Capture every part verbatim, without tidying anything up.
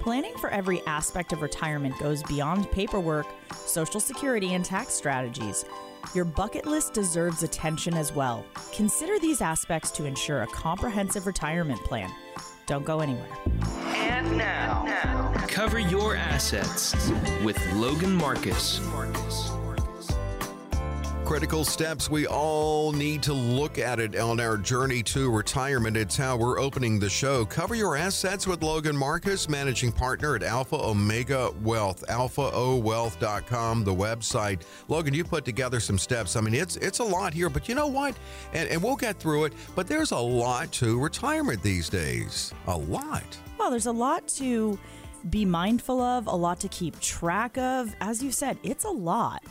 Planning for every aspect of retirement goes beyond paperwork, Social Security, and tax strategies. Your bucket list deserves attention as well. Consider these aspects to ensure a comprehensive retirement plan. Don't go anywhere. And now, now. Cover your assets with Logan Marcus. Critical steps we all need to look at it on our journey to retirement. It's how we're opening the show. Cover your assets with Logan Marcus, managing partner at Alpha Omega Wealth, alpha o wealth dot com, the website. Logan, you put together some steps. I mean, it's it's a lot here, but you know what? And, and we'll get through it, but there's a lot to retirement these days. A lot. Well, there's a lot to be mindful of, a lot to keep track of. As you said, it's a lot.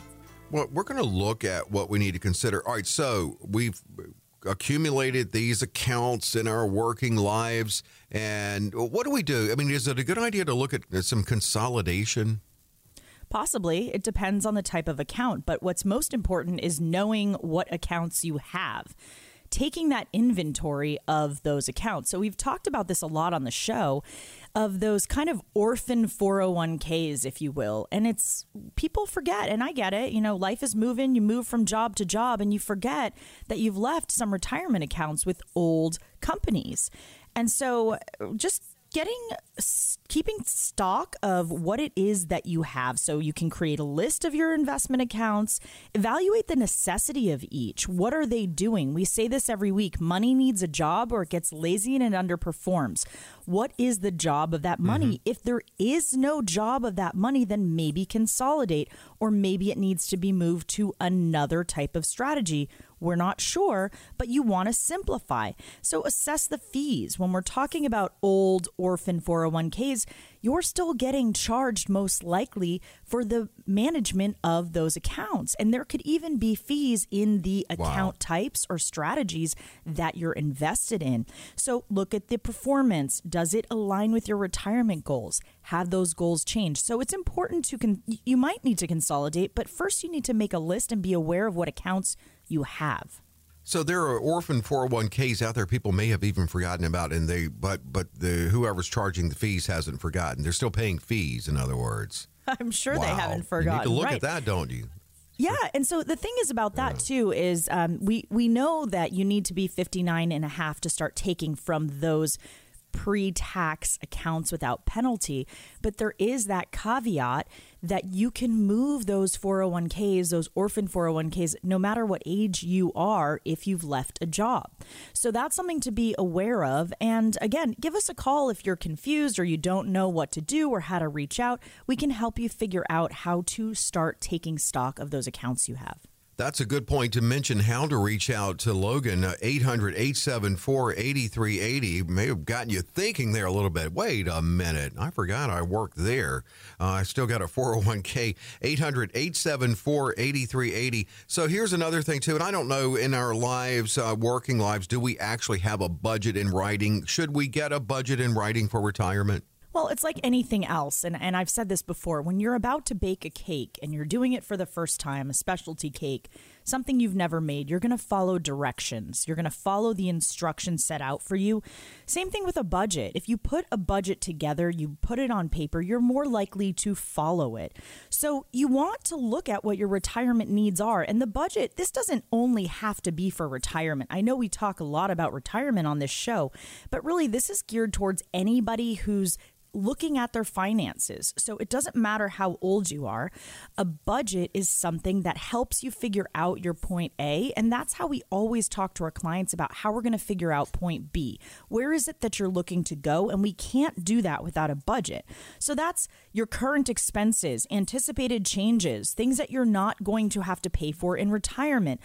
Well, we're going to look at what we need to consider. All right, so we've accumulated these accounts in our working lives, and what do we do? I mean, is it a good idea to look at some consolidation? Possibly. It depends on the type of account, but what's most important is knowing what accounts you have, taking that inventory of those accounts. So we've talked about this a lot on the show, of those kind of orphan four oh one k's, if you will. And it's, people forget, and I get it, you know, life is moving, you move from job to job, and you forget that you've left some retirement accounts with old companies. And so just getting, keeping stock of what it is that you have, so you can create a list of your investment accounts, evaluate the necessity of each. What are they doing? We say this every week, money needs a job or it gets lazy and it underperforms. What is the job of that money? Mm-hmm. If there is no job of that money, then maybe consolidate, or maybe it needs to be moved to another type of strategy. We're not sure, but you want to simplify. So assess the fees. When we're talking about old orphan four oh one k's, you're still getting charged most likely for the management of those accounts. And there could even be fees in the account wow. types or strategies that you're invested in. So look at the performance. Does it align with your retirement goals? Have those goals changed? So it's important to, con- you might need to consolidate, but first you need to make a list and be aware of what accounts you have. So there are orphan four oh one k's out there people may have even forgotten about, and they but but the whoever's charging the fees hasn't forgotten. They're still paying fees, in other words. I'm sure wow. they haven't forgotten. You need to look right. at that, don't you? Yeah, and so the thing is about that, too, is um, we, we know that you need to be fifty-nine and a half to start taking from those pre-tax accounts without penalty. But there is that caveat that you can move those four oh one k's, those orphan four oh one k's, no matter what age you are, if you've left a job. So that's something to be aware of. And again, give us a call if you're confused or you don't know what to do or how to reach out. We can help you figure out how to start taking stock of those accounts you have. That's a good point to mention, how to reach out to Logan, eight hundred, eight seven four, eight three eight zero. May have gotten you thinking there a little bit. Wait a minute. I forgot I worked there. Uh, I still got a four oh one k, eight hundred, eight seven four, eight three eight zero. So here's another thing, too, and I don't know, in our lives, uh, working lives, do we actually have a budget in writing? Should we get a budget in writing for retirement? Well, it's like anything else, and, and I've said this before. When you're about to bake a cake and you're doing it for the first time, a specialty cake, something you've never made, you're going to follow directions. You're going to follow the instructions set out for you. Same thing with a budget. If you put a budget together, you put it on paper, you're more likely to follow it. So you want to look at what your retirement needs are. And the budget, this doesn't only have to be for retirement. I know we talk a lot about retirement on this show, but really this is geared towards anybody who's looking at their finances. So it doesn't matter how old you are. A budget is something that helps you figure out your point A. And that's how we always talk to our clients about how we're going to figure out point B. Where is it that you're looking to go? And we can't do that without a budget. So that's your current expenses, anticipated changes, things that you're not going to have to pay for in retirement.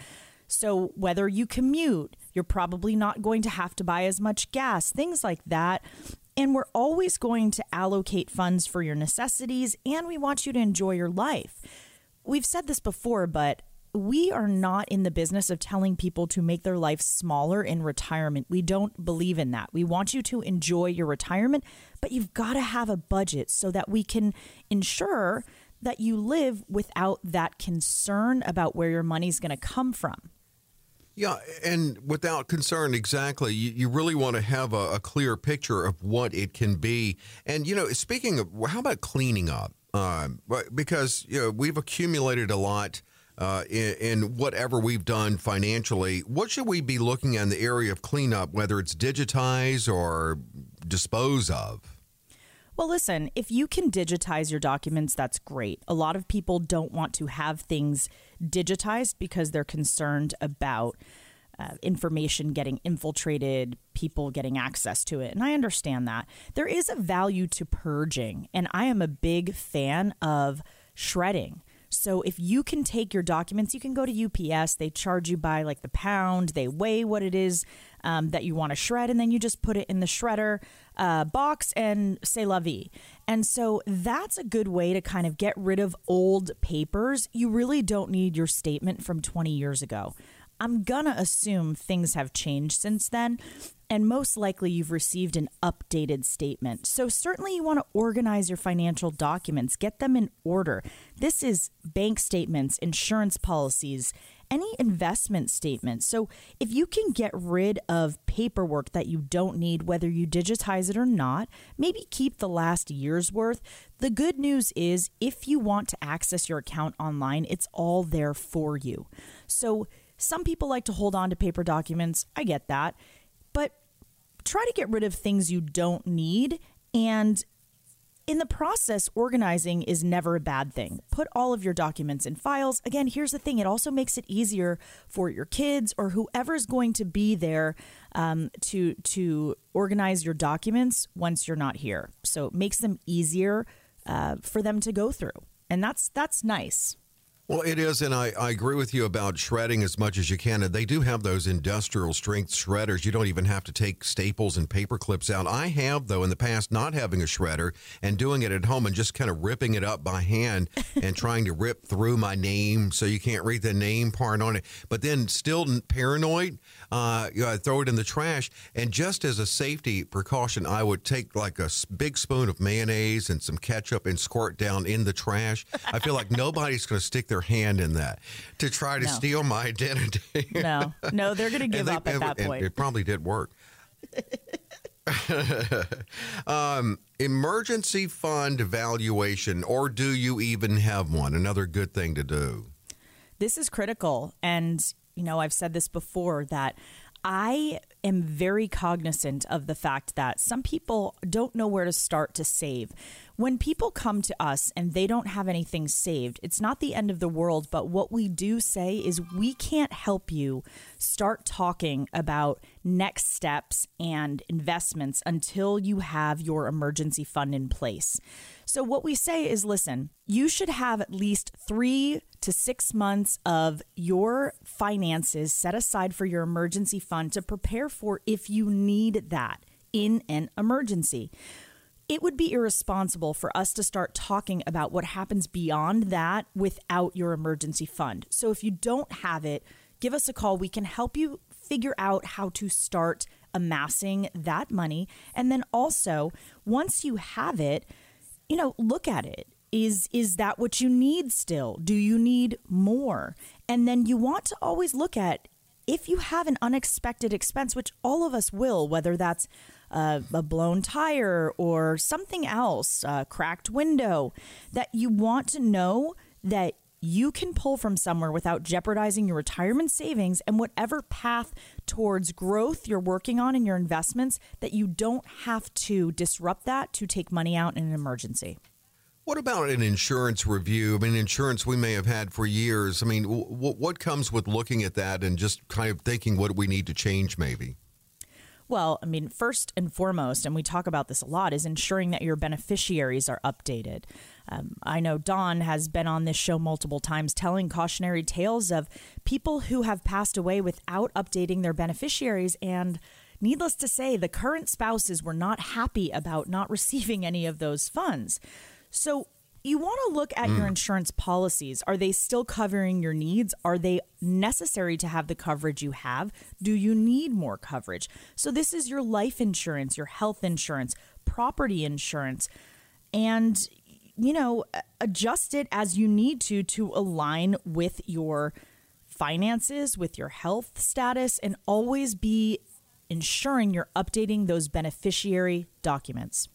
So whether you commute, you're probably not going to have to buy as much gas, things like that. And we're always going to allocate funds for your necessities, and we want you to enjoy your life. We've said this before, but we are not in the business of telling people to make their life smaller in retirement. We don't believe in that. We want you to enjoy your retirement, but you've got to have a budget so that we can ensure that you live without that concern about where your money's going to come from. Yeah, and without concern, exactly. You, you really want to have a, a clear picture of what it can be. And, you know, speaking of, how about cleaning up? Uh, because, you know, we've accumulated a lot uh, in, in whatever we've done financially. What should we be looking at in the area of cleanup, whether it's digitize or dispose of? Well, listen, if you can digitize your documents, that's great. A lot of people don't want to have things digitized because they're concerned about uh, information getting infiltrated, people getting access to it. And I understand that. There is a value to purging, and I am a big fan of shredding. So if you can take your documents, you can go to U P S. They charge you by like the pound. They weigh what it is um, that you want to shred, and then you just put it in the shredder uh, box and c'est la vie. And so that's a good way to kind of get rid of old papers. You really don't need your statement from twenty years ago. I'm going to assume things have changed since then, and most likely you've received an updated statement. So certainly you want to organize your financial documents, get them in order. This is bank statements, insurance policies, any investment statements. So if you can get rid of paperwork that you don't need, whether you digitize it or not, maybe keep the last year's worth. The good news is if you want to access your account online, it's all there for you. So some people like to hold on to paper documents. I get that. But try to get rid of things you don't need. And in the process, organizing is never a bad thing. Put all of your documents in files. Again, here's the thing. It also makes it easier for your kids or whoever's going to be there um, to, to organize your documents once you're not here. So it makes them easier uh, for them to go through. And that's that's nice. Well, it is, and I, I agree with you about shredding as much as you can. And they do have those industrial-strength shredders. You don't even have to take staples and paper clips out. I have, though, in the past, not having a shredder and doing it at home and just kind of ripping it up by hand and trying to rip through my name so you can't read the name part on it. But then still paranoid, uh, you know, I throw it in the trash. And just as a safety precaution, I would take like a big spoon of mayonnaise and some ketchup and squirt down in the trash. I feel like nobody's going to stick their Their hand in that to try to no. steal my identity. no, no, they're going to give they, up at that point. It probably did work. um, emergency fund valuation, or do you even have one? Another good thing to do. This is critical. And, you know, I've said this before that I am very cognizant of the fact that some people don't know where to start to save. When people come to us and they don't have anything saved, it's not the end of the world, but what we do say is we can't help you start talking about next steps and investments until you have your emergency fund in place. So what we say is, listen, you should have at least three to six months of your finances set aside for your emergency fund to prepare for if you need that in an emergency. It would be irresponsible for us to start talking about what happens beyond that without your emergency fund. So if you don't have it, give us a call. We can help you figure out how to start amassing that money. And then also, once you have it, you know, look at it. Is is that what you need still? Do you need more? And then you want to always look at if you have an unexpected expense, which all of us will, whether that's uh, a blown tire or something else, a cracked window, that you want to know that you can pull from somewhere without jeopardizing your retirement savings and whatever path towards growth you're working on in your investments, that you don't have to disrupt that to take money out in an emergency. What about an insurance review? I mean, insurance we may have had for years. I mean, w- what comes with looking at that and just kind of thinking what we need to change maybe? Well, I mean, first and foremost, and we talk about this a lot, is ensuring that your beneficiaries are updated. Um, I know Don has been on this show multiple times telling cautionary tales of people who have passed away without updating their beneficiaries, and needless to say, the current spouses were not happy about not receiving any of those funds. So you want to look at mm. your insurance policies. Are they still covering your needs? Are they necessary to have the coverage you have? Do you need more coverage? So this is your life insurance, your health insurance, property insurance, and, you know, adjust it as you need to to align with your finances, with your health status, and always be ensuring you're updating those beneficiary documents.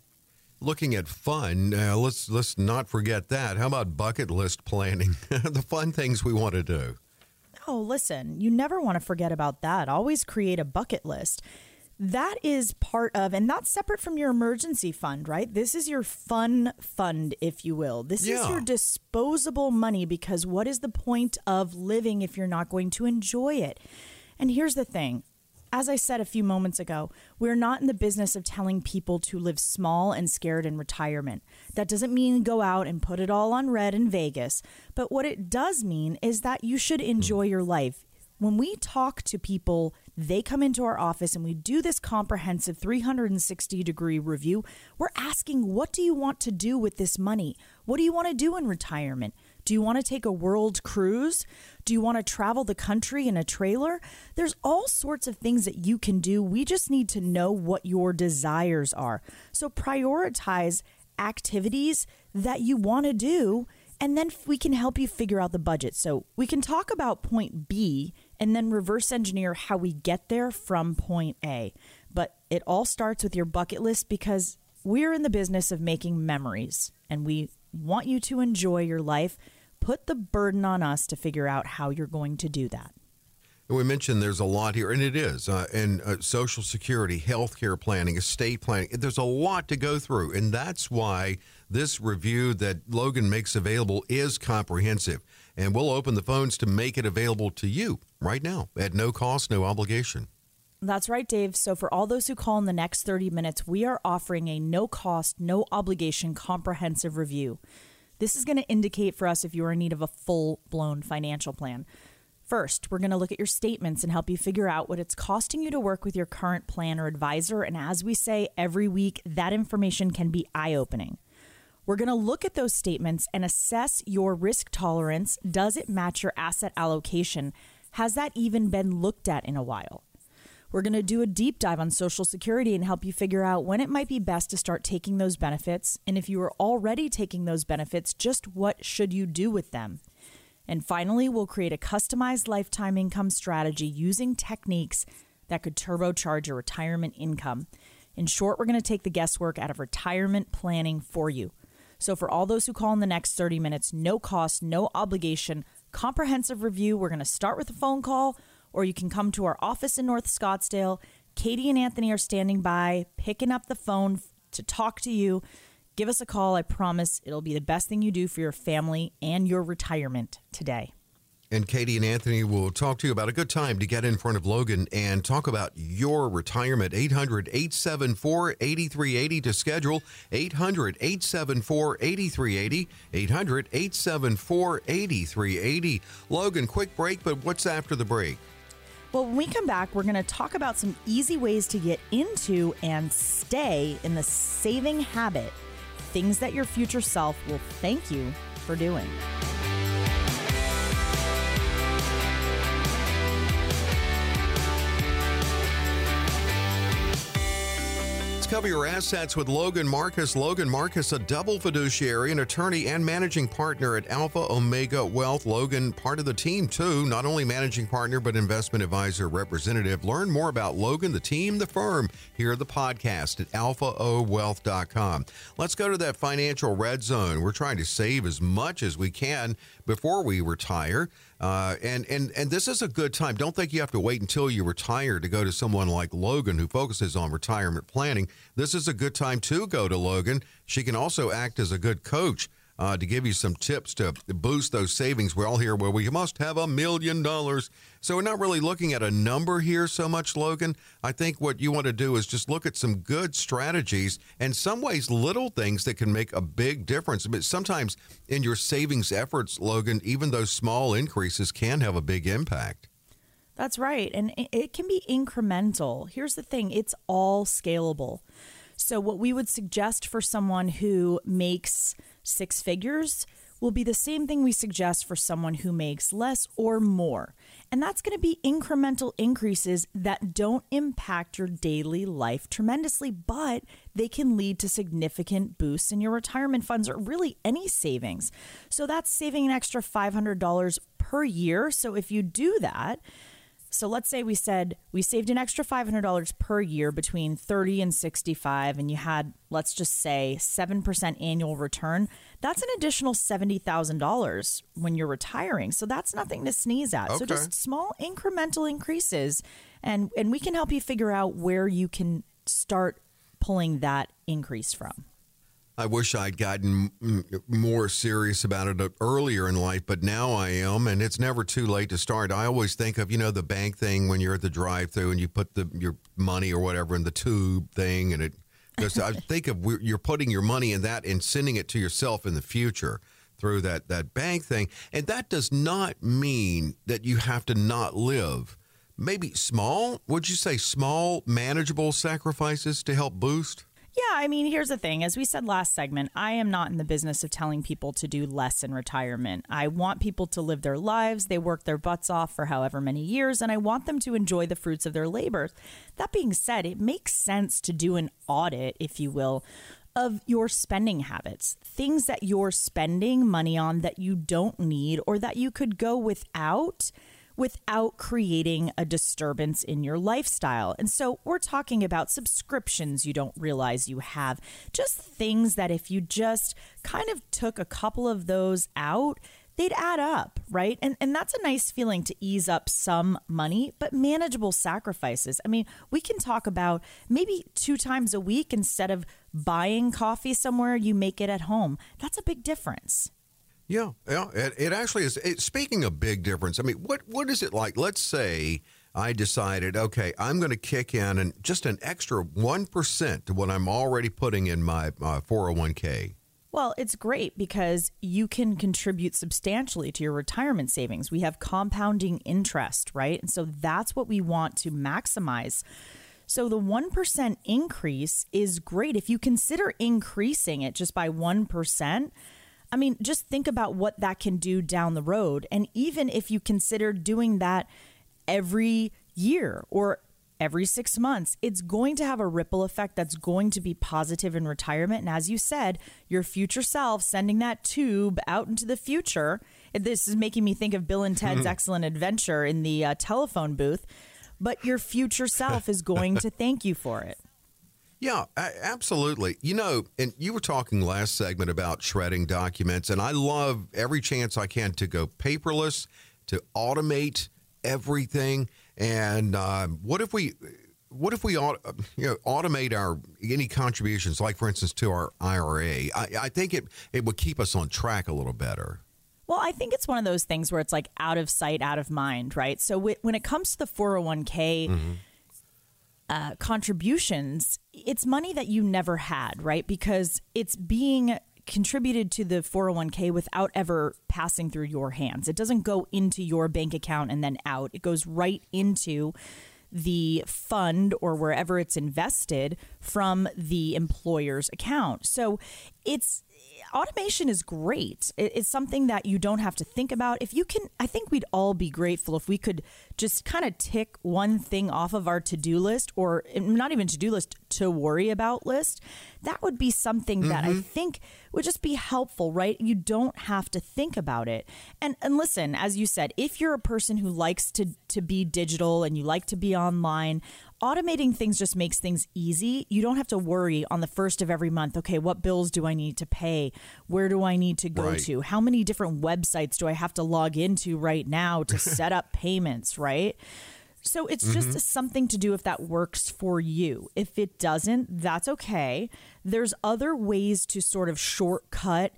Looking at fun, uh, let's let's not forget that. How about bucket list planning? The fun things we want to do. Oh, listen, you never want to forget about that. Always create a bucket list. That is part of, and not separate from your emergency fund, right? This is your fun fund, if you will. This yeah. is your disposable money, because what is the point of living if you're not going to enjoy it? And here's the thing. As I said a few moments ago, we're not in the business of telling people to live small and scared in retirement. That doesn't mean go out and put it all on red in Vegas. But what it does mean is that you should enjoy your life. When we talk to people, they come into our office and we do this comprehensive three sixty degree review. We're asking, what do you want to do with this money? What do you want to do in retirement? Do you want to take a world cruise? Do you want to travel the country in a trailer? There's all sorts of things that you can do. We just need to know what your desires are. So prioritize activities that you want to do, and then we can help you figure out the budget. So we can talk about point B and then reverse engineer how we get there from point A. But it all starts with your bucket list, because we're in the business of making memories, and we want you to enjoy your life. Put the burden on us to figure out how you're going to do that. We mentioned there's a lot here, and it is, uh, and uh, Social Security, healthcare planning, estate planning. There's a lot to go through, and that's why this review that Logan makes available is comprehensive. And we'll open the phones to make it available to you right now at no cost, no obligation. That's right, Dave. So for all those who call in the next thirty minutes, we are offering a no-cost, no-obligation comprehensive review. This is going to indicate for us if you are in need of a full-blown financial plan. First, we're going to look at your statements and help you figure out what it's costing you to work with your current plan or advisor. And as we say every week, that information can be eye-opening. We're going to look at those statements and assess your risk tolerance. Does it match your asset allocation? Has that even been looked at in a while? We're going to do a deep dive on Social Security and help you figure out when it might be best to start taking those benefits. And if you are already taking those benefits, just what should you do with them? And finally, we'll create a customized lifetime income strategy using techniques that could turbocharge your retirement income. In short, we're going to take the guesswork out of retirement planning for you. So for all those who call in the next thirty minutes, no cost, no obligation, comprehensive review. We're going to start with a phone call, or you can come to our office in North Scottsdale. Katie and Anthony are standing by, picking up the phone to talk to you. Give us a call. I promise it'll be the best thing you do for your family and your retirement today. And Katie and Anthony will talk to you about a good time to get in front of Logan and talk about your retirement. eight hundred, eight seven four, eight three eight zero to schedule. eight hundred, eight seven four, eight three eight zero. eight hundred, eight seven four, eight three eight zero. Logan, quick break, but what's after the break? Well, when we come back, we're going to talk about some easy ways to get into and stay in the saving habit, things that your future self will thank you for doing. Cover your assets with Logan Marcus. Logan Marcus, a double fiduciary, an attorney and managing partner at Alpha Omega Wealth. Logan, part of the team too, not only managing partner, but investment advisor representative. Learn more about Logan, the team, the firm, hear the podcast at alpha o wealth dot com. Let's go to that financial red zone. We're trying to save as much as we can before we retire. Uh, and, and, and this is a good time. Don't think you have to wait until you retire to go to someone like Logan, who focuses on retirement planning. This is a good time to go to Logan. She can also act as a good coach uh, to give you some tips to boost those savings. We're all here where we must have a million dollars. So we're not really looking at a number here so much, Logan. I think what you want to do is just look at some good strategies and some ways little things that can make a big difference. But sometimes in your savings efforts, Logan, even those small increases can have a big impact. That's right. And it can be incremental. Here's the thing. It's all scalable. So what we would suggest for someone who makes six figures will be the same thing we suggest for someone who makes less or more. And that's going to be incremental increases that don't impact your daily life tremendously, but they can lead to significant boosts in your retirement funds or really any savings. So that's saving an extra five hundred dollars per year. So if you do that, so let's say we said we saved an extra five hundred dollars per year between thirty and sixty-five, and you had, let's just say, seven percent annual return. That's an additional seventy thousand dollars when you're retiring. So that's nothing to sneeze at. Okay. So just small incremental increases, and, and we can help you figure out where you can start pulling that increase from. I wish I'd gotten more serious about it earlier in life, but now I am, and it's never too late to start. I always think of, you know, the bank thing when you're at the drive-thru and you put the your money or whatever in the tube thing, and it goes. I think of you're putting your money in that and sending it to yourself in the future through that that bank thing, and that does not mean that you have to not live. Maybe small, would you say small, manageable sacrifices to help boost? Yeah, I mean, here's the thing. As we said last segment, I am not in the business of telling people to do less in retirement. I want people to live their lives. They work their butts off for however many years, and I want them to enjoy the fruits of their labor. That being said, it makes sense to do an audit, if you will, of your spending habits, things that you're spending money on that you don't need or that you could go without without creating a disturbance in your lifestyle. And so we're talking about subscriptions you don't realize you have, just things that if you just kind of took a couple of those out, they'd add up, right? And and that's a nice feeling to ease up some money, but manageable sacrifices. I mean, we can talk about maybe two times a week instead of buying coffee somewhere, you make it at home. That's a big difference. Yeah, yeah, it, it actually is. It, speaking of big difference, I mean, what what is it like? Let's say I decided, okay, I'm going to kick in and just an extra one percent to what I'm already putting in my uh, four oh one k. Well, it's great because you can contribute substantially to your retirement savings. We have compounding interest, right? And so that's what we want to maximize. So the one percent increase is great. If you consider increasing it just by one percent, I mean, just think about what that can do down the road. And even if you consider doing that every year or every six months, it's going to have a ripple effect that's going to be positive in retirement. And as you said, your future self sending that tube out into the future. This is making me think of Bill and Ted's Excellent Adventure in the uh, telephone booth. But your future self is going to thank you for it. Yeah, absolutely. You know, and you were talking last segment about shredding documents, and I love every chance I can to go paperless, to automate everything. And uh, what if we, what if we, you know, automate our any contributions, like for instance to our I R A? I, I think it it would keep us on track a little better. Well, I think it's one of those things where it's like out of sight, out of mind, right? So w- when it comes to the four oh one k. Mm-hmm. Uh, contributions, it's money that you never had, right? Because it's being contributed to the four oh one k without ever passing through your hands. It doesn't go into your bank account and then out. It goes right into the fund or wherever it's invested from the employer's account. So it's automation is great. It's something that you don't have to think about. If you can, I think we'd all be grateful if we could just kind of tick one thing off of our to-do list, or not even to-do list, to worry about list. That would be something that mm-hmm. I think would just be helpful, right? You don't have to think about it. And and listen, as you said, if you're a person who likes to, to be digital and you like to be online, automating things just makes things easy. You don't have to worry on the first of every month, okay, what bills do I need to pay? Where do I need to go right. to? How many different websites do I have to log into right now to set up payments, right? So it's mm-hmm. just something to do if that works for you. If it doesn't, that's okay. There's other ways to sort of shortcut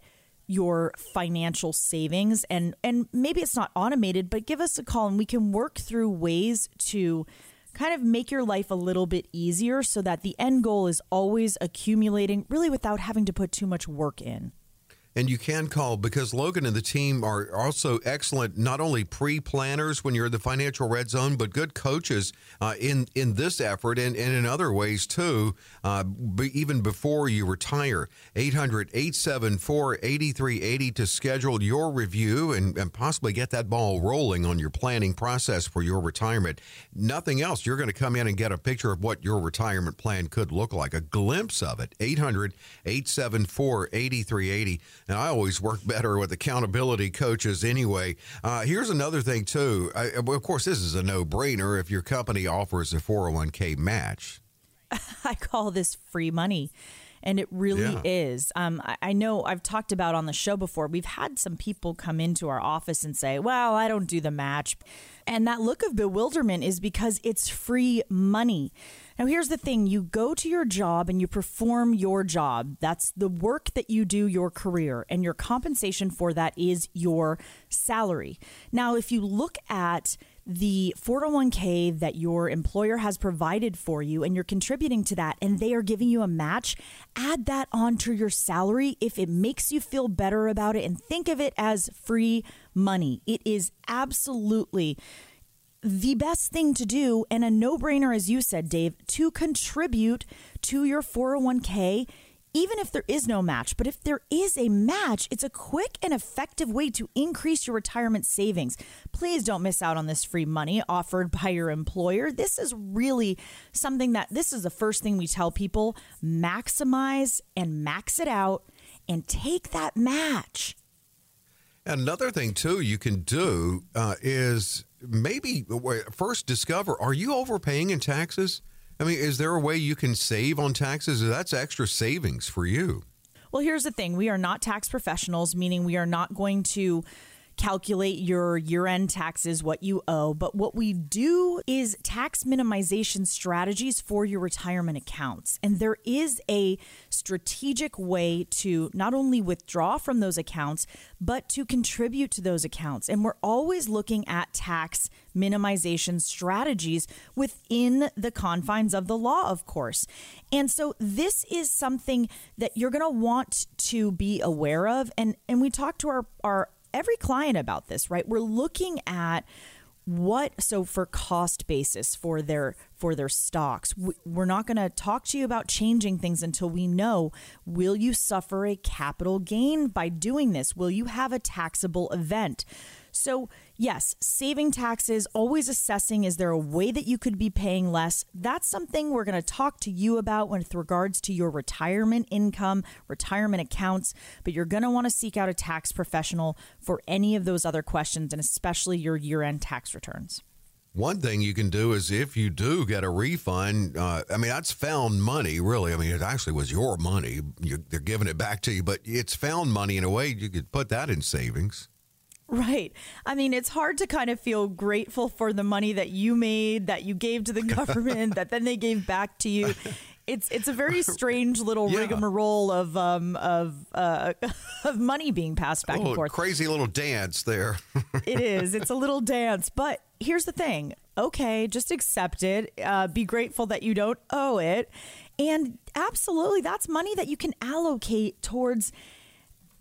your financial savings. And, and maybe it's not automated, but give us a call and we can work through ways to kind of make your life a little bit easier so that the end goal is always accumulating, really without having to put too much work in. And you can call because Logan and the team are also excellent, not only pre-planners when you're in the financial red zone, but good coaches uh, in, in this effort and, and in other ways too, uh, be, even before you retire. eight hundred, eight seven four, eight three eight zero to schedule your review and, and possibly get that ball rolling on your planning process for your retirement. Nothing else. You're going to come in and get a picture of what your retirement plan could look like, a glimpse of it. eight hundred, eight seven four, eight three eight zero. And I always work better with accountability coaches anyway. Uh, here's another thing, too. I, of course, this is a no-brainer if your company offers a four oh one k match. I call this free money. And it really yeah. is. Um, I, I know I've talked about on the show before, we've had some people come into our office and say, well, I don't do the match. And that look of bewilderment is because it's free money. Now, here's the thing. You go to your job and you perform your job. That's the work that you do, your career, and your compensation for that is your salary. Now, if you look at the four oh one k that your employer has provided for you and you're contributing to that and they are giving you a match, add that onto your salary if it makes you feel better about it, and think of it as free money. It is absolutely the best thing to do and a no-brainer, as you said, Dave, to contribute to your four oh one k. Even if there is no match, but if there is a match, it's a quick and effective way to increase your retirement savings. Please don't miss out on this free money offered by your employer. This is really something that, this is the first thing we tell people, maximize and max it out and take that match. Another thing, too, you can do uh, is maybe first discover, are you overpaying in taxes? I mean, is there a way you can save on taxes? That's extra savings for you. Well, here's the thing. We are not tax professionals, meaning we are not going to calculate your year-end taxes, what you owe. But what we do is tax minimization strategies for your retirement accounts. And there is a strategic way to not only withdraw from those accounts, but to contribute to those accounts. And we're always looking at tax minimization strategies within the confines of the law, of course. And so this is something that you're going to want to be aware of. And and we talk to our, our every client about this, right? We're looking at what, so for cost basis for their for their stocks, we're not going to talk to you about changing things until we know, will you suffer a capital gain by doing this? Will you have a taxable event? So yes, saving taxes, always assessing, is there a way that you could be paying less? That's something we're going to talk to you about with regards to your retirement income, retirement accounts, but you're going to want to seek out a tax professional for any of those other questions, and especially your year-end tax returns. One thing you can do is if you do get a refund, uh, I mean, that's found money, really. I mean, it actually was your money. You, they're giving it back to you, but it's found money in a way. You could put that in savings. Right. I mean, it's hard to kind of feel grateful for the money that you made, that you gave to the government, that then they gave back to you. It's it's a very strange little yeah. rigmarole of um of uh, of money being passed back oh, and forth. Crazy little dance there. It is. It's a little dance. But here's the thing. Okay, just accept it. Uh, be grateful that you don't owe it. And absolutely, that's money that you can allocate towards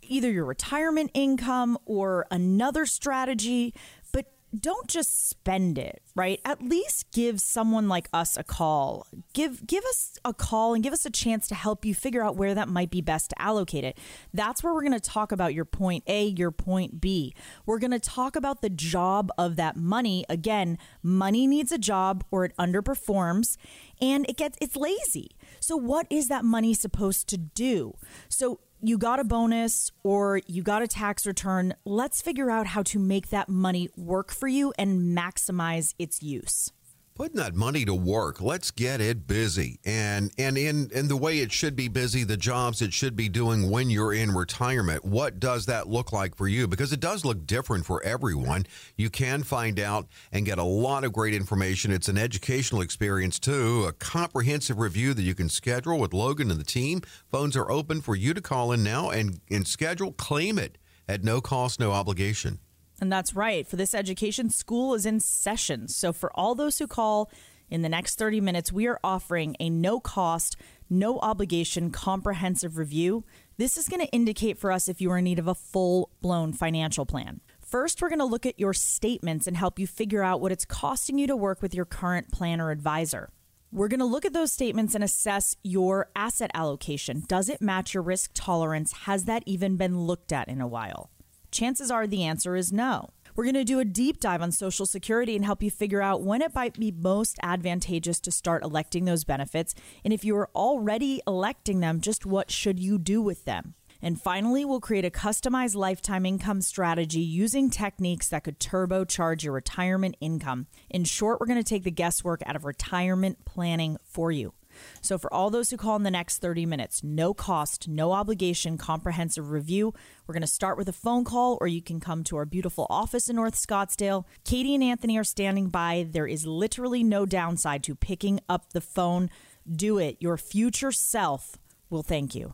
either your retirement income or another strategy, but don't just spend it, right? At least give someone like us a call. Give give us a call and give us a chance to help you figure out where that might be best to allocate it. That's where we're going to talk about your point A, your point B. We're going to talk about the job of that money. Again, money needs a job or it underperforms and it gets it's lazy. So what is that money supposed to do? So you got a bonus or you got a tax return, let's figure out how to make that money work for you and maximize its use. Putting that money to work, let's get it busy. And and in, in the way it should be busy, the jobs it should be doing when you're in retirement, what does that look like for you? Because it does look different for everyone. You can find out and get a lot of great information. It's an educational experience, too, a comprehensive review that you can schedule with Logan and the team. Phones are open for you to call in now and, and schedule. Claim it at no cost, no obligation. And that's right. For this education, school is in session. So for all those who call in the next thirty minutes, we are offering a no-cost, no-obligation comprehensive review. This is going to indicate for us if you are in need of a full-blown financial plan. First, we're going to look at your statements and help you figure out what it's costing you to work with your current planner advisor. We're going to look at those statements and assess your asset allocation. Does it match your risk tolerance? Has that even been looked at in a while? Chances are the answer is no. We're going to do a deep dive on Social Security and help you figure out when it might be most advantageous to start electing those benefits. And if you are already electing them, just what should you do with them? And finally, we'll create a customized lifetime income strategy using techniques that could turbocharge your retirement income. In short, we're going to take the guesswork out of retirement planning for you. So for all those who call in the next thirty minutes, no cost, no obligation, comprehensive review. We're going to start with a phone call, or you can come to our beautiful office in North Scottsdale. Katie and Anthony are standing by. There is literally no downside to picking up the phone. Do it. Your future self will thank you.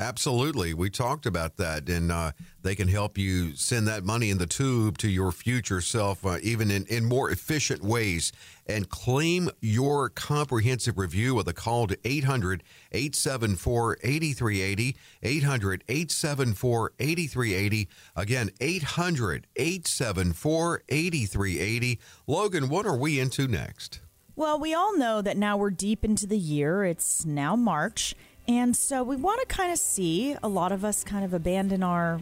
Absolutely. We talked about that, and uh, they can help you send that money in the tube to your future self, uh, even in, in more efficient ways. And claim your comprehensive review with a call to eight hundred, eight seven four, eight three eight zero, eight hundred, eight seven four, eight three eight zero. Again, eight hundred, eight seven four, eight three eight zero. Logan, what are we into next? Well, we all know that now we're deep into the year. It's now March. And so we want to kind of see, a lot of us kind of abandon our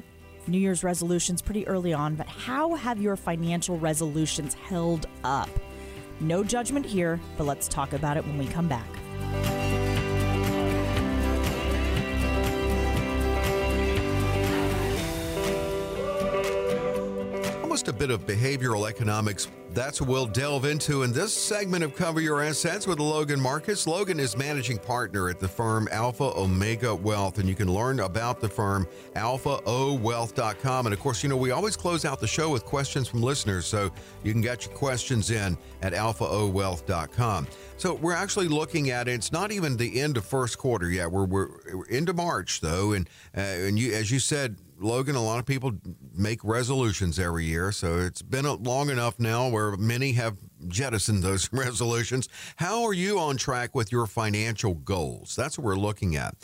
New Year's resolutions pretty early on, but how have your financial resolutions held up? No judgment here, but let's talk about it when we come back. Almost a bit of behavioral economics. That's what we'll delve into in this segment of Cover Your Assets with Logan Marcus. Logan is managing partner at the firm Alpha Omega Wealth, and you can learn about the firm alpha o wealth dot com. And, of course, you know, we always close out the show with questions from listeners, so you can get your questions in at alpha o wealth dot com. So we're actually looking at it. It's not even the end of first quarter yet. We're, we're, we're into March, though, and, uh, and you, as you said, Logan, a lot of people make resolutions every year, so it's been long enough now where many have jettisoned those resolutions. How are you on track with your financial goals? That's what we're looking at.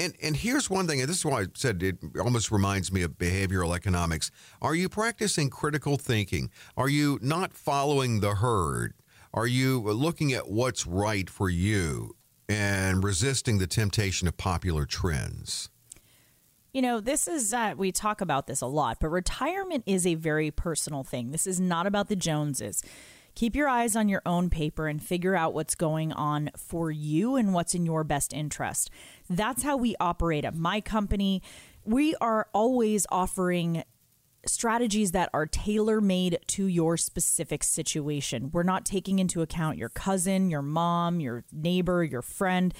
And and here's one thing, and this is why I said it almost reminds me of behavioral economics. Are you practicing critical thinking? Are you not following the herd? Are you looking at what's right for you and resisting the temptation of popular trends? You know, this is, uh, we talk about this a lot, but retirement is a very personal thing. This is not about the Joneses. Keep your eyes on your own paper and figure out what's going on for you and what's in your best interest. That's how we operate at my company. We are always offering strategies that are tailor-made to your specific situation. We're not taking into account your cousin, your mom, your neighbor, your friend.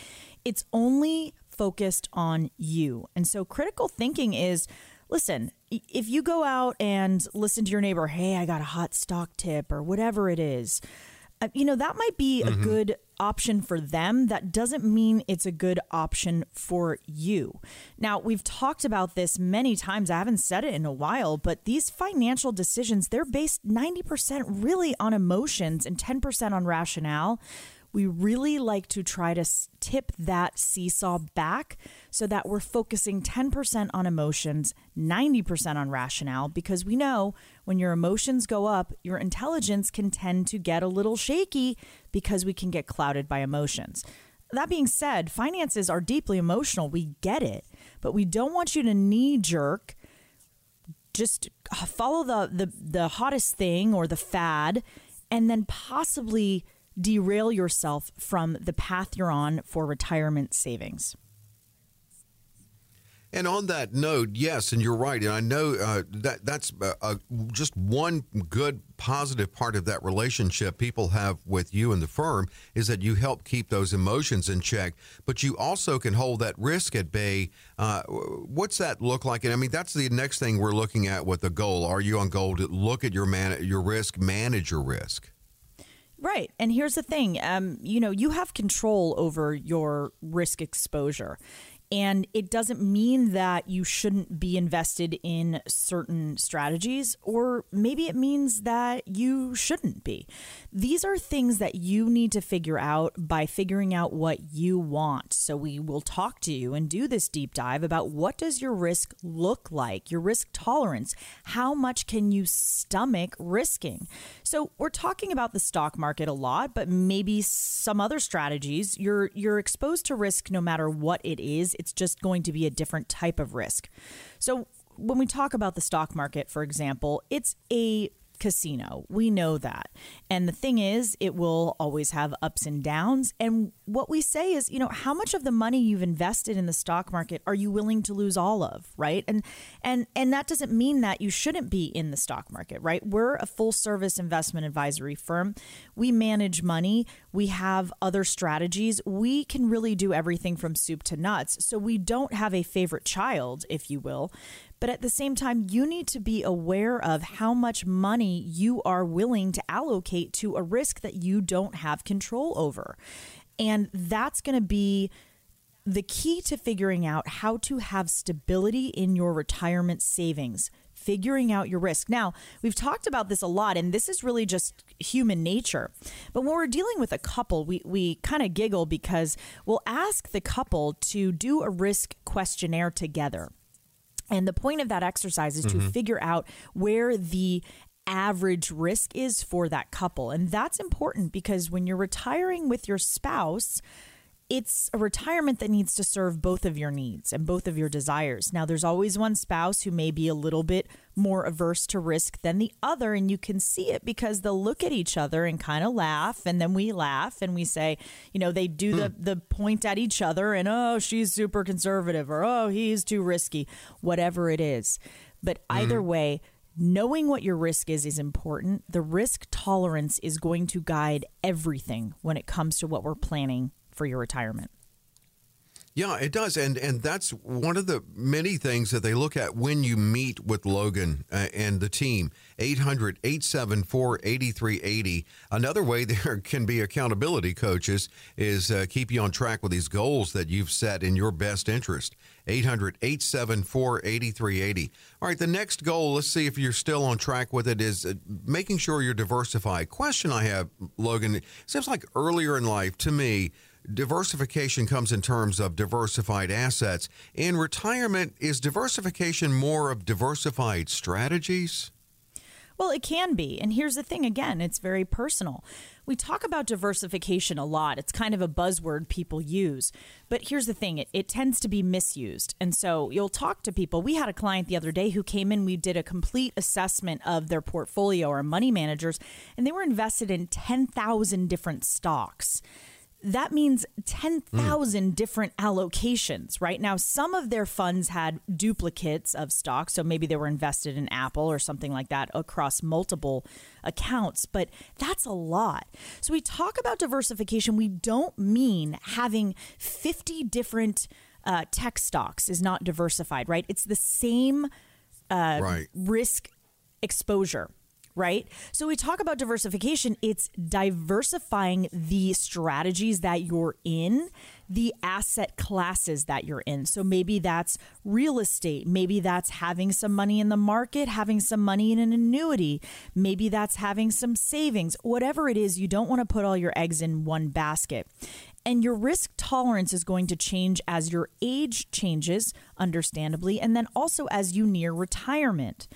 It's only focused on you. And so critical thinking is, listen, if you go out and listen to your neighbor, hey, I got a hot stock tip or whatever it is, uh, you know, that might be mm-hmm. a good option for them. That doesn't mean it's a good option for you. Now, we've talked about this many times. I haven't said it in a while, but these financial decisions, they're based ninety percent really on emotions and ten percent on rationale. We really like to try to tip that seesaw back so that we're focusing ten percent on emotions, ninety percent on rationale, because we know when your emotions go up, your intelligence can tend to get a little shaky because we can get clouded by emotions. That being said, finances are deeply emotional. We get it, but we don't want you to knee-jerk, just follow the, the, the hottest thing or the fad and then possibly derail yourself from the path you're on for retirement savings. And on that note, yes, and you're right. And I know uh, that that's uh, uh, just one good positive part of that relationship people have with you and the firm is that you help keep those emotions in check, but you also can hold that risk at bay. Uh, what's that look like? And I mean, that's the next thing we're looking at with the goal. Are you on goal to look at your man- your risk, manage your risk? Right. And here's the thing, um, you know, you have control over your risk exposure, and it doesn't mean that you shouldn't be invested in certain strategies, or maybe it means that you shouldn't be. These are things that you need to figure out by figuring out what you want. So we will talk to you and do this deep dive about what does your risk look like, your risk tolerance, how much can you stomach risking? So we're talking about the stock market a lot, but maybe some other strategies. You're you're exposed to risk no matter what it is. It's just going to be a different type of risk. So when we talk about the stock market, for example, it's a casino. We know that. And the thing is, it will always have ups and downs. And what we say is, you know, how much of the money you've invested in the stock market are you willing to lose all of, right? And and and that doesn't mean that you shouldn't be in the stock market, right? We're a full service investment advisory firm. We manage money. We have other strategies. We can really do everything from soup to nuts. So we don't have a favorite child, if you will. But at the same time, you need to be aware of how much money you are willing to allocate to a risk that you don't have control over. And that's going to be the key to figuring out how to have stability in your retirement savings, figuring out your risk. Now, we've talked about this a lot, and this is really just human nature. But when we're dealing with a couple, we, we kind of giggle because we'll ask the couple to do a risk questionnaire together. And the point of that exercise is mm-hmm. to figure out where the average risk is for that couple. And that's important because when you're retiring with your spouse, it's a retirement that needs to serve both of your needs and both of your desires. Now, there's always one spouse who may be a little bit more averse to risk than the other. And you can see it because they'll look at each other and kind of laugh. And then we laugh and we say, you know, they do the, the point at each other and, oh, she's super conservative or, oh, he's too risky, whatever it is. But either way, knowing what your risk is is important. The risk tolerance is going to guide everything when it comes to what we're planning for your retirement. Yeah, it does. And and that's one of the many things that they look at when you meet with Logan uh, and the team. eight hundred, eight seven four, eight three eight zero. Another way there can be accountability coaches is uh, keep you on track with these goals that you've set in your best interest. eight hundred, eight seven four, eight three eight zero. All right, the next goal, let's see if you're still on track with it, is uh, making sure you're diversified. Question I have, Logan, seems like earlier in life to me, diversification comes in terms of diversified assets. In retirement, is diversification more of diversified strategies? Well, it can be. And here's the thing, again, it's very personal. We talk about diversification a lot. It's kind of a buzzword people use. But here's the thing, it, it tends to be misused. And so you'll talk to people. We had a client the other day who came in, we did a complete assessment of their portfolio, our money managers, and they were invested in ten thousand different stocks. That means ten thousand mm. different allocations, right? Now, some of their funds had duplicates of stocks, so maybe they were invested in Apple or something like that across multiple accounts, but that's a lot. So we talk about diversification. We don't mean having fifty different uh, tech stocks is not diversified, right? It's the same uh, right. risk exposure. Right? So we talk about diversification. It's diversifying the strategies that you're in, the asset classes that you're in. So maybe that's real estate. Maybe that's having some money in the market, having some money in an annuity. Maybe that's having some savings. Whatever it is, you don't want to put all your eggs in one basket. And your risk tolerance is going to change as your age changes, understandably, and then also as you near retirement.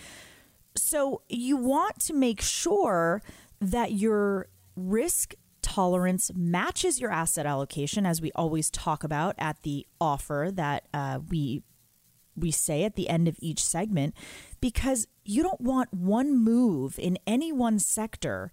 So you want to make sure that your risk tolerance matches your asset allocation, as we always talk about at the offer that uh, we we say at the end of each segment, because you don't want one move in any one sector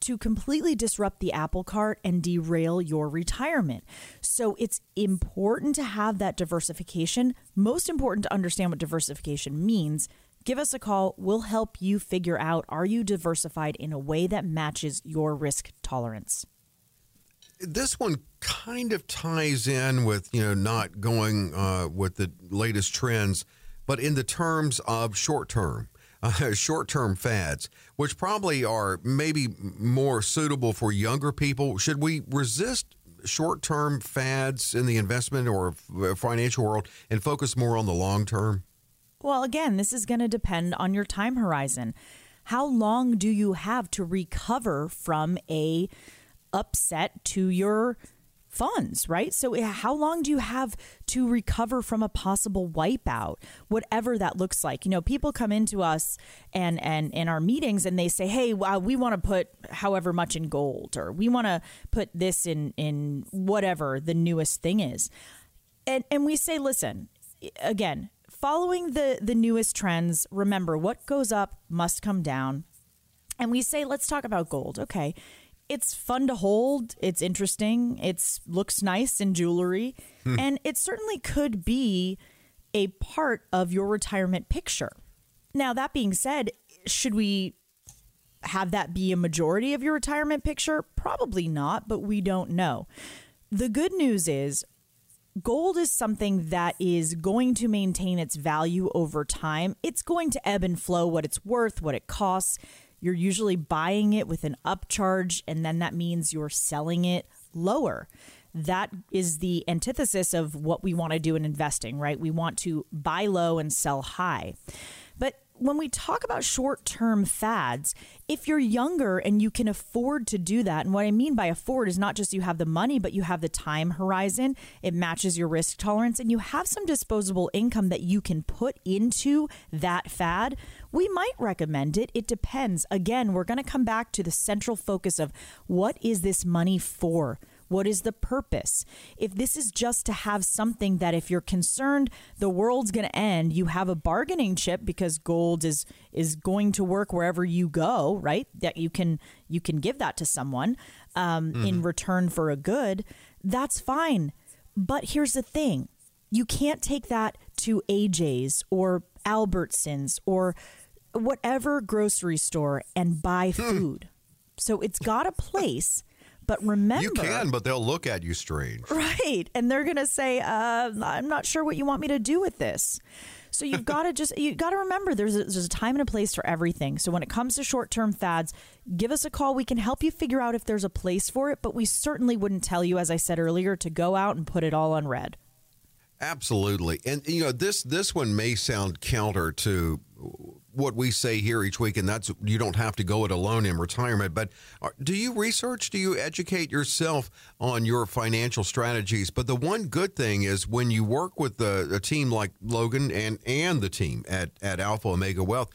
to completely disrupt the apple cart and derail your retirement. So it's important to have that diversification. Most important to understand what diversification means. Give us a call. We'll help you figure out, are you diversified in a way that matches your risk tolerance? This one kind of ties in with, you know, not going uh, with the latest trends, but in the terms of short term, uh, short term fads, which probably are maybe more suitable for younger people. Should we resist short term fads in the investment or financial world and focus more on the long term? Well, again, this is going to depend on your time horizon. How long do you have to recover from a upset to your funds, right? So how long do you have to recover from a possible wipeout, whatever that looks like? You know, people come into us and and in our meetings and they say, hey, well, we want to put however much in gold, or we want to put this in, in whatever the newest thing is. And, and we say, listen, again, following the, the newest trends, remember what goes up must come down. and we say, let's talk about gold. Okay. It's fun to hold. It's interesting. It looks nice in jewelry. Hmm. And it certainly could be a part of your retirement picture. Now, that being said, should we have that be a majority of your retirement picture? Probably not, but we don't know. The good news is gold is something that is going to maintain its value over time. It's going to ebb and flow what it's worth, what it costs. You're usually buying it with an upcharge, and then that means you're selling it lower. That is the antithesis of what we want to do in investing, right? We want to buy low and sell high. But when we talk about short-term fads, if you're younger and you can afford to do that, and what I mean by afford is not just you have the money, but you have the time horizon, it matches your risk tolerance, and you have some disposable income that you can put into that fad, we might recommend it. It depends. Again, we're going to come back to the central focus of what is this money for? What is the purpose? If this is just to have something that if you're concerned the world's going to end, you have a bargaining chip because gold is is going to work wherever you go, right? That you can you can give that to someone um, mm-hmm. in return for a good. That's fine. But here's the thing. You can't take that to A J's or Albertsons or whatever grocery store and buy food. So it's got a place. But remember, you can, but they'll look at you strange. Right. And they're going to say, uh, I'm not sure what you want me to do with this. So you've got to just you got to remember there's a, there's a time and a place for everything. So when it comes to short term fads, give us a call. We can help you figure out if there's a place for it. But we certainly wouldn't tell you, as I said earlier, to go out and put it all on red. Absolutely. And, you know, this this one may sound counter to what we say here each week, and that's you don't have to go it alone in retirement. But do you research? Do you educate yourself on your financial strategies? But the one good thing is when you work with a, a team like Logan and, and the team at, at Alpha Omega Wealth,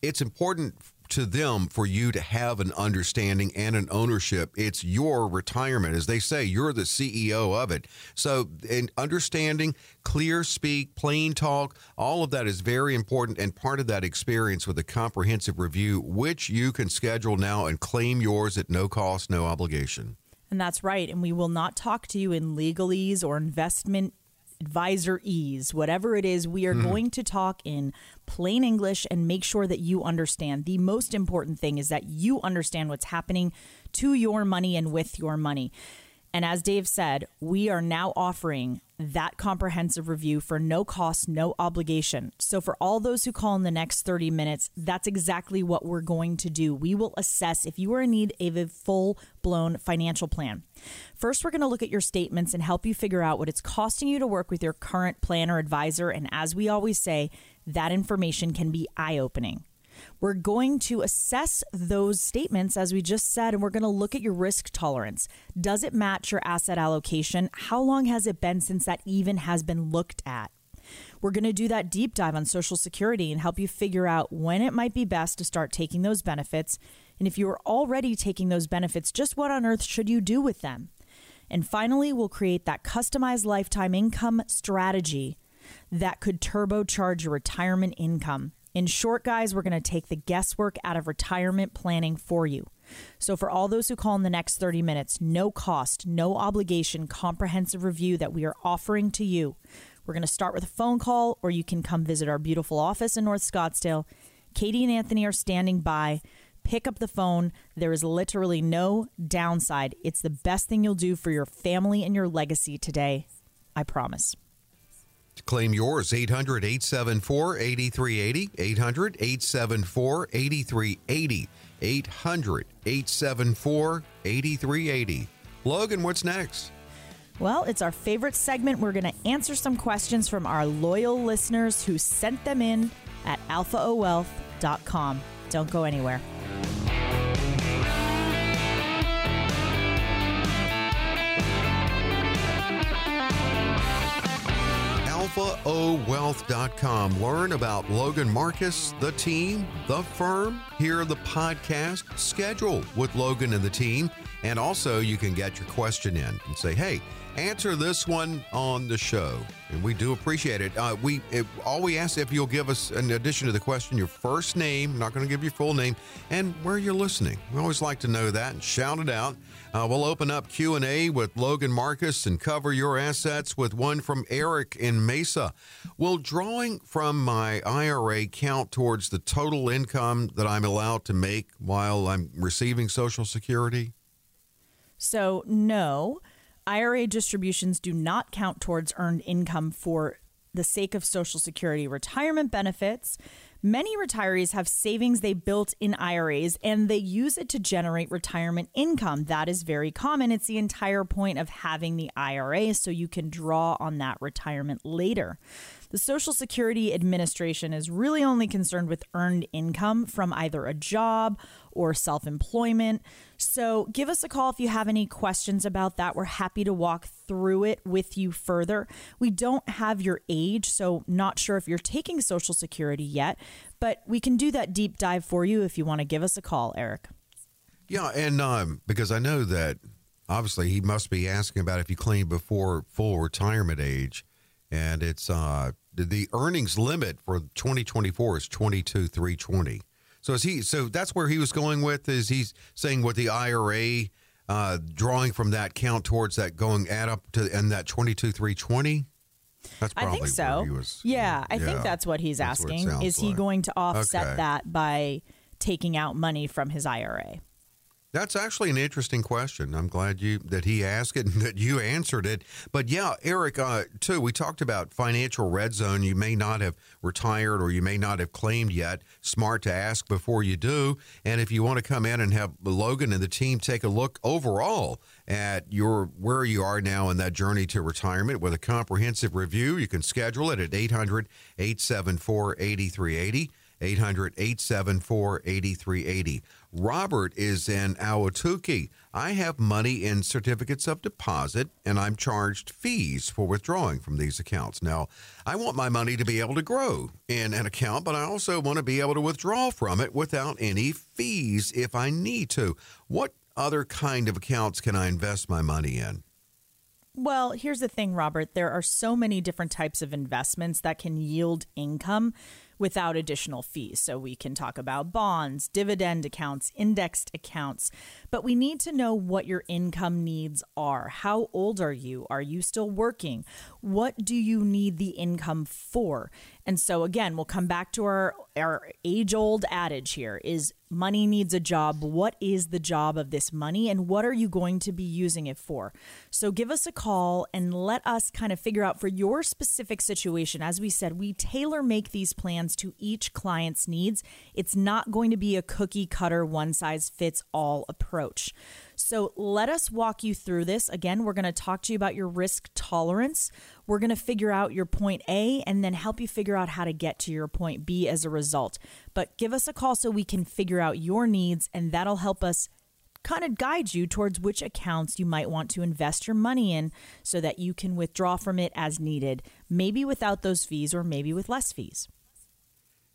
it's important to them for you to have an understanding and an ownership. It's your retirement. As they say, you're the C E O of it. So and understanding, clear speak, plain talk, all of that is very important and part of that experience with a comprehensive review, which you can schedule now and claim yours at no cost, no obligation. And that's right. And we will not talk to you in legalese or investment advisor ease, whatever it is, we are mm. going to talk in plain English and make sure that you understand. The most important thing is that you understand what's happening to your money and with your money. And as Dave said, we are now offering that comprehensive review for no cost, no obligation. So for all those who call in the next thirty minutes, that's exactly what we're going to do. We will assess if you are in need of a full-blown financial plan. First, we're going to look at your statements and help you figure out what it's costing you to work with your current planner advisor. And as we always say, that information can be eye-opening. We're going to assess those statements, as we just said, and we're going to look at your risk tolerance. Does it match your asset allocation? How long has it been since that even has been looked at? We're going to do that deep dive on Social Security and help you figure out when it might be best to start taking those benefits. And if you are already taking those benefits, just what on earth should you do with them? And finally, we'll create that customized lifetime income strategy that could turbocharge your retirement income. In short, guys, we're going to take the guesswork out of retirement planning for you. So for all those who call in the next thirty minutes, no cost, no obligation, comprehensive review that we are offering to you. We're going to start with a phone call, or you can come visit our beautiful office in North Scottsdale. Katie and Anthony are standing by. Pick up the phone. There is literally no downside. It's the best thing you'll do for your family and your legacy today. I promise. Claim yours, eight hundred, eight seven four, eight three eight zero, eight hundred, eight seven four, eight three eight zero, eight hundred, eight seven four, eight three eight zero. Logan, what's next? Well, it's our favorite segment. We're going to answer some questions from our loyal listeners who sent them in at alpha o wealth dot com. Don't go anywhere. alpha o wealth dot com. Learn about Logan Marcus, the team, the firm, hear the podcast, schedule with Logan and the team, and also you can get your question in and say, hey, answer this one on the show, and we do appreciate it. Uh, we it, all we ask if you'll give us, in addition to the question, your first name, not going to give your full name, and where you're listening. We always like to know that and shout it out. Uh, we'll open up Q and A with Logan Marcus and cover your assets with one from Eric in Mesa. Will drawing from my I R A count towards the total income that I'm allowed to make while I'm receiving Social Security? So, no. I R A distributions do not count towards earned income for the sake of Social Security retirement benefits. Many retirees have savings they built in I R As, and they use it to generate retirement income. That is very common. It's the entire point of having the I R A, so you can draw on that retirement later. The Social Security Administration is really only concerned with earned income from either a job or self-employment. So give us a call if you have any questions about that. We're happy to walk through it with you further. We don't have your age, so not sure if you're taking Social Security yet, but we can do that deep dive for you if you want to give us a call, Eric. Yeah, and um, because I know that obviously he must be asking about if you claim before full retirement age, and it's uh, the earnings limit for twenty twenty-four is twenty-two thousand three hundred twenty. So is he? So that's where he was going with, is he's saying what the I R A uh, drawing from that count towards that going add up to and that twenty-two thousand three hundred twenty. That's probably I think so. Where he was, yeah, yeah, I think that's what he's that's asking. What is he like. Going to offset okay. that by taking out money from his I R A? That's actually an interesting question. I'm glad you that he asked it and that you answered it. But yeah, Eric, uh, too, we talked about financial red zone. You may not have retired or you may not have claimed yet. Smart to ask before you do. And if you want to come in and have Logan and the team take a look overall at your where you are now in that journey to retirement with a comprehensive review, you can schedule it at eight hundred, eight seven four, eight three eight zero. eight hundred, eight seven four, eight three eight zero. Robert is in Ahwatukee. I have money in certificates of deposit, and I'm charged fees for withdrawing from these accounts. Now, I want my money to be able to grow in an account, but I also want to be able to withdraw from it without any fees if I need to. What other kind of accounts can I invest my money in? Well, here's the thing, Robert. There are so many different types of investments that can yield income without additional fees. So we can talk about bonds, dividend accounts, indexed accounts, but we need to know what your income needs are. How old are you? Are you still working? What do you need the income for? And so again, we'll come back to our, our age-old adage here is money needs a job. What is the job of this money and what are you going to be using it for? So give us a call and let us kind of figure out for your specific situation. As we said, we tailor make these plans to each client's needs. It's not going to be a cookie cutter, one size fits all approach. So let us walk you through this. Again, we're going to talk to you about your risk tolerance. We're going to figure out your point A and then help you figure out how to get to your point B as a result. But give us a call so we can figure out your needs, and that'll help us kind of guide you towards which accounts you might want to invest your money in so that you can withdraw from it as needed, maybe without those fees or maybe with less fees.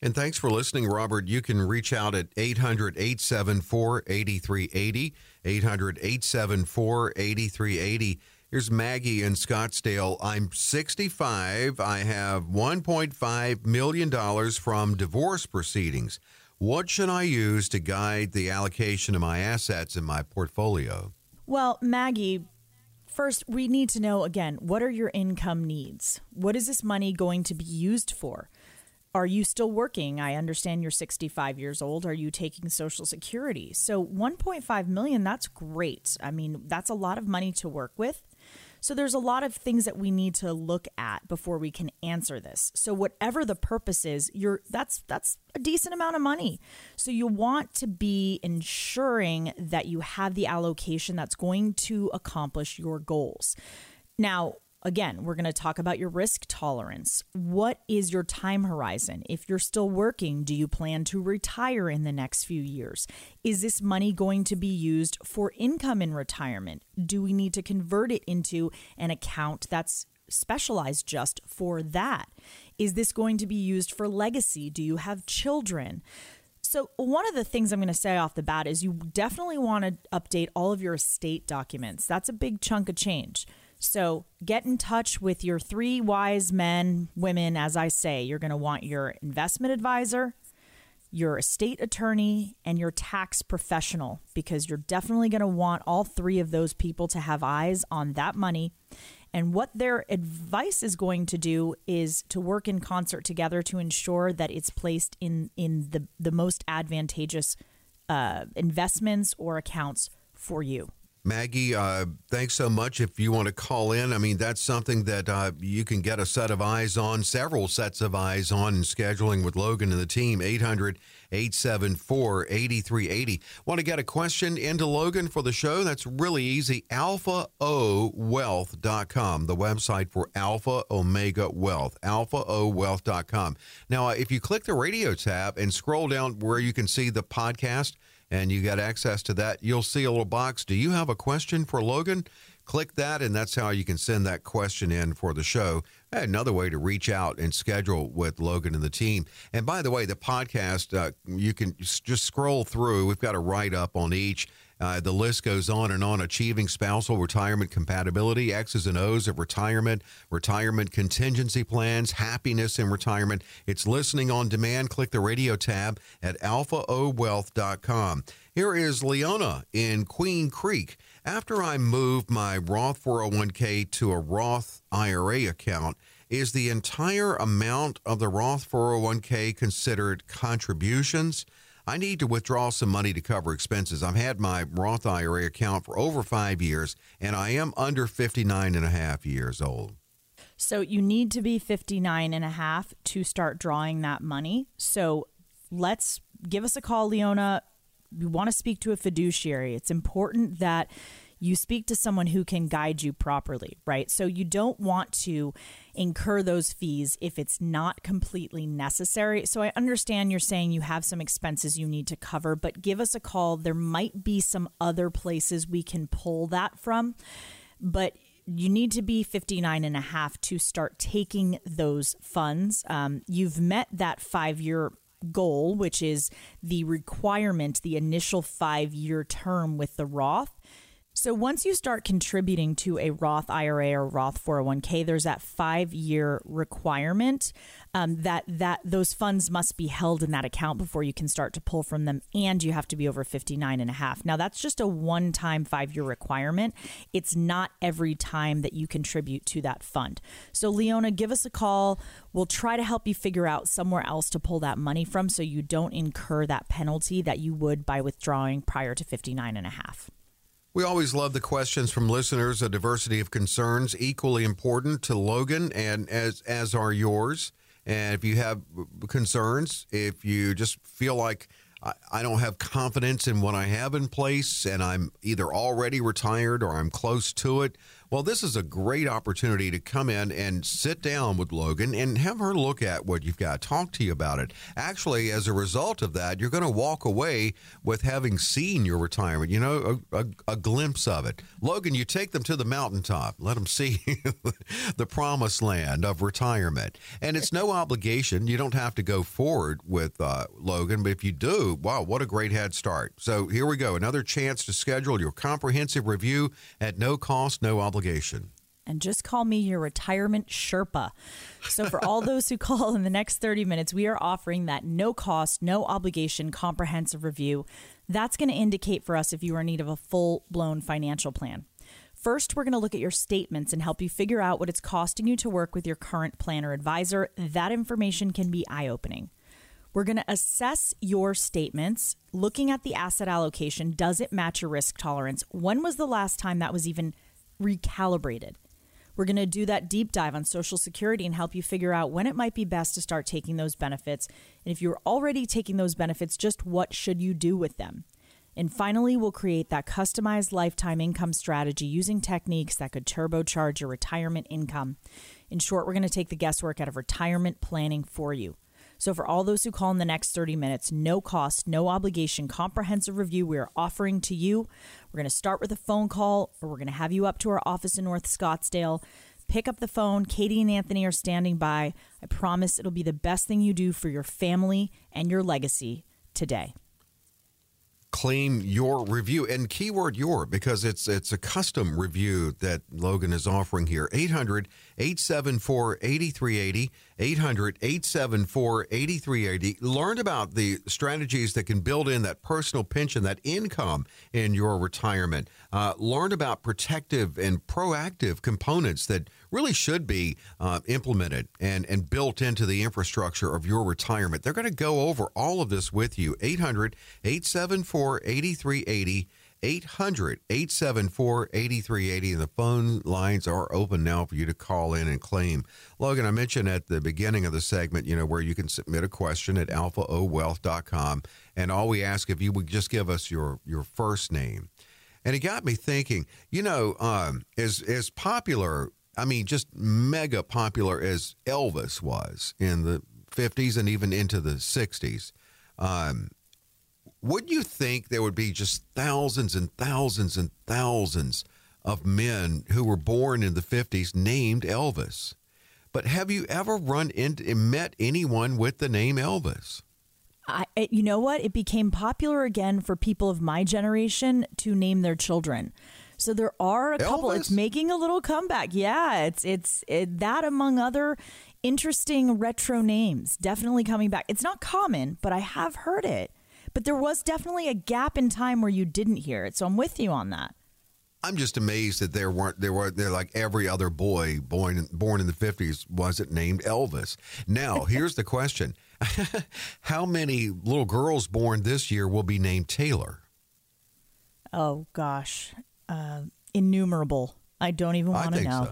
And thanks for listening, Robert. You can reach out at eight hundred, eight seven four, eight three eight zero, eight hundred, eight seven four, eight three eight zero. Here's Maggie in Scottsdale. I'm sixty-five. I have one point five million dollars from divorce proceedings. What should I use to guide the allocation of my assets in my portfolio? Well, Maggie, first, we need to know, again, what are your income needs? What is this money going to be used for? Are you still working? I understand you're sixty-five years old. Are you taking Social Security? So one point five million dollars, that's great. I mean, that's a lot of money to work with. So there's a lot of things that we need to look at before we can answer this. So whatever the purpose is, you're that's that's a decent amount of money. So you want to be ensuring that you have the allocation that's going to accomplish your goals. Now, again, we're going to talk about your risk tolerance. What is your time horizon? If you're still working, do you plan to retire in the next few years? Is this money going to be used for income in retirement? Do we need to convert it into an account that's specialized just for that? Is this going to be used for legacy? Do you have children? So one of the things I'm going to say off the bat is you definitely want to update all of your estate documents. That's a big chunk of change. So get in touch with your three wise men, women, as I say. You're going to want your investment advisor, your estate attorney, and your tax professional, because you're definitely going to want all three of those people to have eyes on that money. And what their advice is going to do is to work in concert together to ensure that it's placed in, in the, the most advantageous uh, investments or accounts for you. Maggie, uh, thanks so much. If you want to call in, I mean, that's something that uh, you can get a set of eyes on, several sets of eyes on in scheduling with Logan and the team, eight hundred, eight seven four, eight three eight zero. Want to get a question into Logan for the show? That's really easy. alpha o wealth dot com, the website for Alpha Omega Wealth, alpha o wealth dot com. Now, uh, if you click the radio tab and scroll down where you can see the podcast, and you got access to that, you'll see a little box. Do you have a question for Logan? Click that, and that's how you can send that question in for the show. Another way to reach out and schedule with Logan and the team. And by the way, the podcast, uh, you can just scroll through. We've got a write-up on each. Uh, the list goes on and on. Achieving spousal retirement compatibility, X's and O's of retirement, retirement contingency plans, happiness in retirement. It's listening on demand. Click the radio tab at alpha o wealth dot com. Here is Leona in Queen Creek. After I move my Roth four oh one k to a Roth I R A account, is the entire amount of the Roth four oh one k considered contributions? I need to withdraw some money to cover expenses. I've had my Roth I R A account for over five years, and I am under fifty-nine and a half years old. So you need to be fifty-nine and a half to start drawing that money. So let's give us a call, Leona. You want to speak to a fiduciary. It's important that you speak to someone who can guide you properly, right? So you don't want to incur those fees if it's not completely necessary. So I understand you're saying you have some expenses you need to cover, but give us a call. There might be some other places we can pull that from, but you need to be fifty-nine and a half to start taking those funds. Um, you've met that five-year goal, which is the requirement, the initial five-year term with the Roth. So once you start contributing to a Roth I R A or Roth four oh one k, there's that five-year requirement um, that that those funds must be held in that account before you can start to pull from them, and you have to be over fifty-nine and a half. Now, that's just a one-time five-year requirement. It's not every time that you contribute to that fund. So, Leona, give us a call. We'll try to help you figure out somewhere else to pull that money from so you don't incur that penalty that you would by withdrawing prior to fifty-nine and a half. We always love the questions from listeners, a diversity of concerns, equally important to Logan, and as as are yours. And if you have concerns, if you just feel like I, I don't have confidence in what I have in place and I'm either already retired or I'm close to it, well, this is a great opportunity to come in and sit down with Logan and have her look at what you've got, talk to you about it. Actually, as a result of that, you're going to walk away with having seen your retirement, you know, a, a, a glimpse of it. Logan, you take them to the mountaintop. Let them see the promised land of retirement. And it's no obligation. You don't have to go forward with uh, Logan, but if you do, wow, what a great head start. So here we go. Another chance to schedule your comprehensive review at no cost, no obligation. Obligation. And just call me your retirement Sherpa. So for all those who call in the next thirty minutes, we are offering that no cost, no obligation, comprehensive review. That's going to indicate for us if you are in need of a full-blown financial plan. First, we're going to look at your statements and help you figure out what it's costing you to work with your current planner advisor. That information can be eye-opening. We're going to assess your statements. Looking at the asset allocation, does it match your risk tolerance? When was the last time that was even recalibrated? We're going to do that deep dive on Social Security and help you figure out when it might be best to start taking those benefits. And if you're already taking those benefits, just what should you do with them? And finally, we'll create that customized lifetime income strategy using techniques that could turbocharge your retirement income. In short, we're going to take the guesswork out of retirement planning for you. So for all those who call in the next thirty minutes, no cost, no obligation, comprehensive review we are offering to you. We're going to start with a phone call, or we're going to have you up to our office in North Scottsdale. Pick up the phone. Katie and Anthony are standing by. I promise it'll be the best thing you do for your family and your legacy today. claim your review, and keyword your, because it's it's a custom review that Logan is offering here. eight hundred, eight seven four, eight three eight zero, eight hundred, eight seven four, eight three eight zero. Learn about the strategies that can build in that personal pension, that income in your retirement. Uh, learn about protective and proactive components that really should be uh, implemented and, and built into the infrastructure of your retirement. They're going to go over all of this with you. eight hundred, eight seven four, eight three eight zero, eight hundred, eight seven four, eight three eight zero, and the phone lines are open now for you to call in and claim. Logan, I mentioned at the beginning of the segment, you know, where you can submit a question at alpha o wealth dot com, and all we ask, if you would just give us your, your first name. And it got me thinking, you know, um, as, as popular, I mean, just mega popular as Elvis was in the fifties and even into the sixties, um, would you think there would be just thousands and thousands and thousands of men who were born in the fifties named Elvis? But have you ever run into, met anyone with the name Elvis? I, you know what? It became popular again for people of my generation to name their children. So there are a Elvis? couple. It's making a little comeback. Yeah, it's it's it, that among other interesting retro names definitely coming back. It's not common, but I have heard it. But there was definitely a gap in time where you didn't hear it. So I'm with you on that. I'm just amazed that there weren't, there were, they're like every other boy born, born in the fifties wasn't named Elvis. Now, here's the question. How many little girls born this year will be named Taylor? Oh, gosh. Uh, innumerable. I don't even want to know.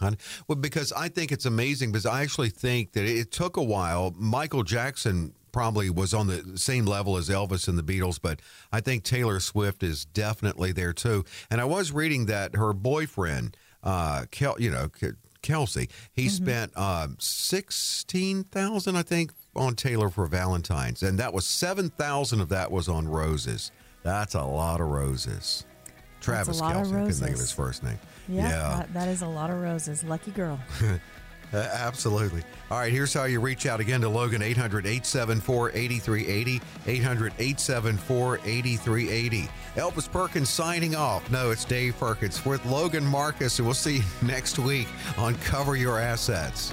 So. Well, because I think it's amazing, because I actually think that it took a while. Michael Jackson probably was on the same level as Elvis and the Beatles, but I think Taylor Swift is definitely there too. And I was reading that her boyfriend, uh, Kel, you know, Kelsey, he mm-hmm. spent um, sixteen thousand, I think, on Taylor for Valentine's, and that was seven thousand of that was on roses. That's a lot of roses. Travis Kelce, I couldn't think of his first name. Yeah, yeah. That, that is a lot of roses. Lucky girl. Absolutely. All right, here's how you reach out again to Logan, eight hundred, eight seven four, eight three eight zero, eight hundred, eight seven four, eight three eight zero. Elvis Perkins signing off. No, it's Dave Perkins with Logan Marcus, and we'll see you next week on Cover Your Assets.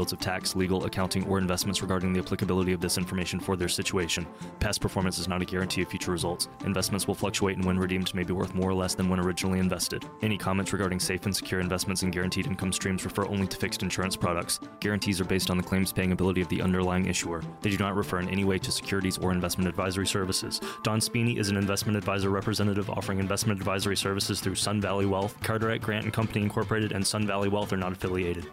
of tax, legal, accounting, or investments regarding the applicability of this information for their situation. Past performance is not a guarantee of future results. Investments will fluctuate, and when redeemed may be worth more or less than when originally invested. Any comments regarding safe and secure investments and guaranteed income streams refer only to fixed insurance products. Guarantees are based on the claims paying ability of the underlying issuer. They do not refer in any way to securities or investment advisory services. Don Spini is an investment advisor representative offering investment advisory services through Sun Valley Wealth. Carteret Grant and Company Incorporated and Sun Valley Wealth are not affiliated.